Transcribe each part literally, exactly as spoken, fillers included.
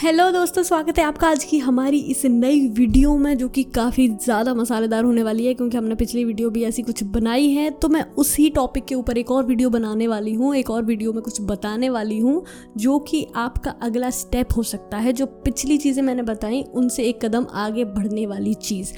Hello दोस्तों, स्वागत है आपका आज की हमारी इस नई वीडियो में, जो कि काफ़ी ज़्यादा मसालेदार होने वाली है क्योंकि हमने पिछली वीडियो भी ऐसी कुछ बनाई है। तो मैं उसी टॉपिक के ऊपर एक और वीडियो बनाने वाली हूँ, एक और वीडियो में कुछ बताने वाली हूँ जो कि आपका अगला स्टेप हो सकता है, जो पिछली चीज़ें मैंने बताई उनसे एक कदम आगे बढ़ने वाली चीज़।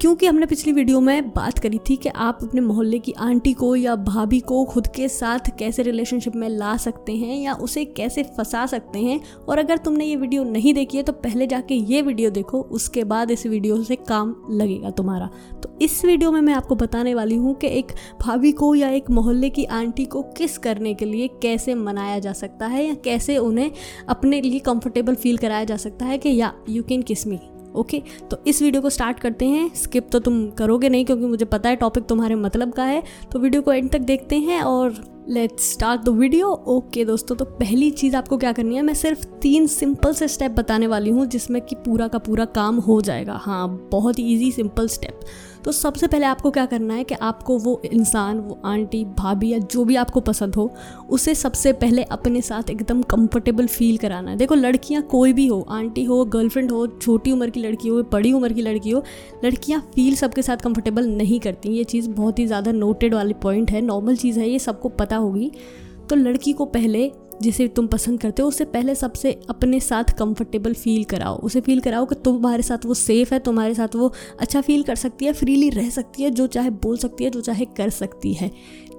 क्योंकि हमने पिछली वीडियो में बात करी थी कि आप अपने मोहल्ले की आंटी को या भाभी को खुद के साथ कैसे रिलेशनशिप में ला सकते हैं या उसे कैसे फंसा सकते हैं। और अगर तुमने ये वीडियो नहीं देखी है तो पहले जाके ये वीडियो देखो, उसके बाद इस वीडियो से काम लगेगा तुम्हारा। तो इस वीडियो में मैं आपको बताने वाली हूँ कि एक भाभी को या एक मोहल्ले की आंटी को किस करने के लिए कैसे मनाया जा सकता है या कैसे उन्हें अपने लिए कंफर्टेबल फील कराया जा सकता है कि या यू कैन किस मी। ओके okay, तो इस वीडियो को स्टार्ट करते हैं। स्किप तो तुम करोगे नहीं क्योंकि मुझे पता है टॉपिक तुम्हारे मतलब का है, तो वीडियो को एंड तक देखते हैं और let's start the video. Okay दोस्तों, तो पहली चीज़ आपको क्या करनी है, मैं सिर्फ तीन सिंपल से स्टेप बताने वाली हूँ जिसमें कि पूरा का पूरा काम हो जाएगा। हाँ, बहुत ईजी सिंपल स्टेप। तो सबसे पहले आपको क्या करना है कि आपको वो इंसान, वो आंटी, भाभी या जो भी आपको पसंद हो, उसे सबसे पहले अपने साथ एकदम कंफर्टेबल फील कराना है। देखो, लड़कियाँ कोई भी हो, आंटी हो, गर्लफ्रेंड हो, छोटी उम्र की लड़की हो, बड़ी उम्र की लड़की हो, लड़कियाँ फील सबके साथ कंफर्टेबल नहीं करती। ये चीज़ बहुत ही ज़्यादा नोटेड वाली पॉइंट है, नॉर्मल चीज़ है, ये सबको पता होगी। तो लड़की को पहले, जिसे तुम पसंद करते हो, उससे पहले सबसे अपने साथ कंफर्टेबल फील कराओ, उसे फील कराओ कि तुम्हारे साथ वो सेफ़ है, तुम्हारे साथ वो अच्छा फील कर सकती है, फ्रीली रह सकती है, जो चाहे बोल सकती है, जो चाहे कर सकती है,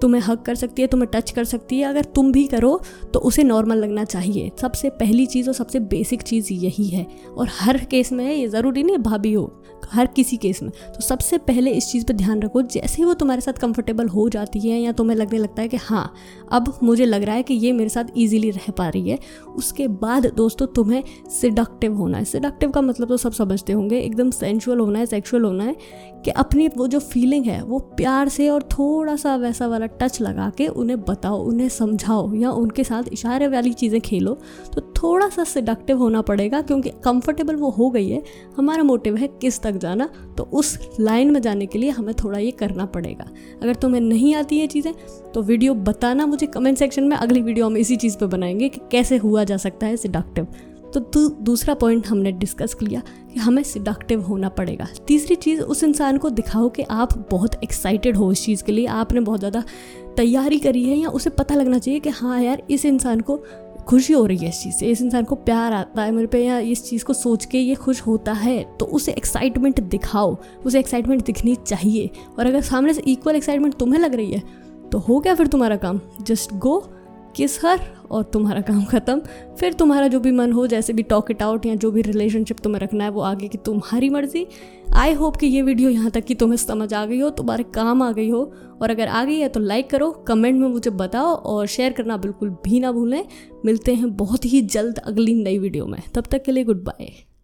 तुम्हें हक कर सकती है, तुम्हें टच कर सकती है। अगर तुम भी करो तो उसे नॉर्मल लगना चाहिए। सबसे पहली चीज़ और सबसे बेसिक चीज़ यही है, और हर केस में है, ये ज़रूरी नहीं भाभी हो, हर किसी केस में। तो सबसे पहले इस चीज़ पर ध्यान रखो, जैसे ही वो तुम्हारे साथ कंफर्टेबल हो जाती है या तुम्हें लगने लगता है कि हाँ अब मुझे लग रहा है कि ये मेरे साथ इजीली रह पा रही है, उसके बाद दोस्तों तुम्हें सिडक्टिव होना है। सिडक्टिव का मतलब तो सब समझते होंगे, एकदम सेंशुअल होना है, सेक्सुअल होना है, कि अपनी वो जो फीलिंग है वो प्यार से और थोड़ा सा वैसा वाला टच लगा के उन्हें बताओ, उन्हें समझाओ, या उनके साथ इशारे वाली चीज़ें खेलो। तो थोड़ा सा सिडक्टिव होना पड़ेगा क्योंकि कंफर्टेबल वो हो गई है, हमारा मोटिव है किस तक जाना, तो उस लाइन में जाने के लिए हमें थोड़ा ये करना पड़ेगा। अगर तुम्हें नहीं आती ये चीज़ें तो वीडियो बताना मुझे कमेंट सेक्शन में, अगली वीडियो हम इसी चीज़ पे बनाएंगे कि कैसे हुआ जा सकता है सिडक्टिव। तो दूसरा पॉइंट हमने डिस्कस किया कि हमें सिडक्टिव होना पड़ेगा। तीसरी चीज़, उस इंसान को दिखाओ कि आप बहुत एक्साइटेड हो इस चीज़ के लिए, आपने बहुत ज़्यादा तैयारी करी है, या उसे पता लगना चाहिए कि हाँ यार इस इंसान को खुशी हो रही है इस चीज़ से, इस इंसान को प्यार आता है मेरे पे, या इस चीज़ को सोच के ये खुश होता है। तो उसे एक्साइटमेंट दिखाओ, उसे एक्साइटमेंट दिखनी चाहिए। और अगर सामने से इक्वल एक्साइटमेंट तुम्हें लग रही है तो हो गया फिर तुम्हारा काम, जस्ट गो किस हर और तुम्हारा काम ख़त्म। फिर तुम्हारा जो भी मन हो, जैसे भी टॉक इट आउट या जो भी रिलेशनशिप तुम्हें रखना है वो आगे की तुम्हारी मर्ज़ी। आई होप कि ये वीडियो यहाँ तक कि तुम्हें समझ आ गई हो, तुम्हारे काम आ गई हो, और अगर आ गई है तो लाइक करो, कमेंट में मुझे बताओ और शेयर करना बिल्कुल भी ना भूलें। मिलते हैं बहुत ही जल्द अगली नई वीडियो में, तब तक के लिए गुड बाय।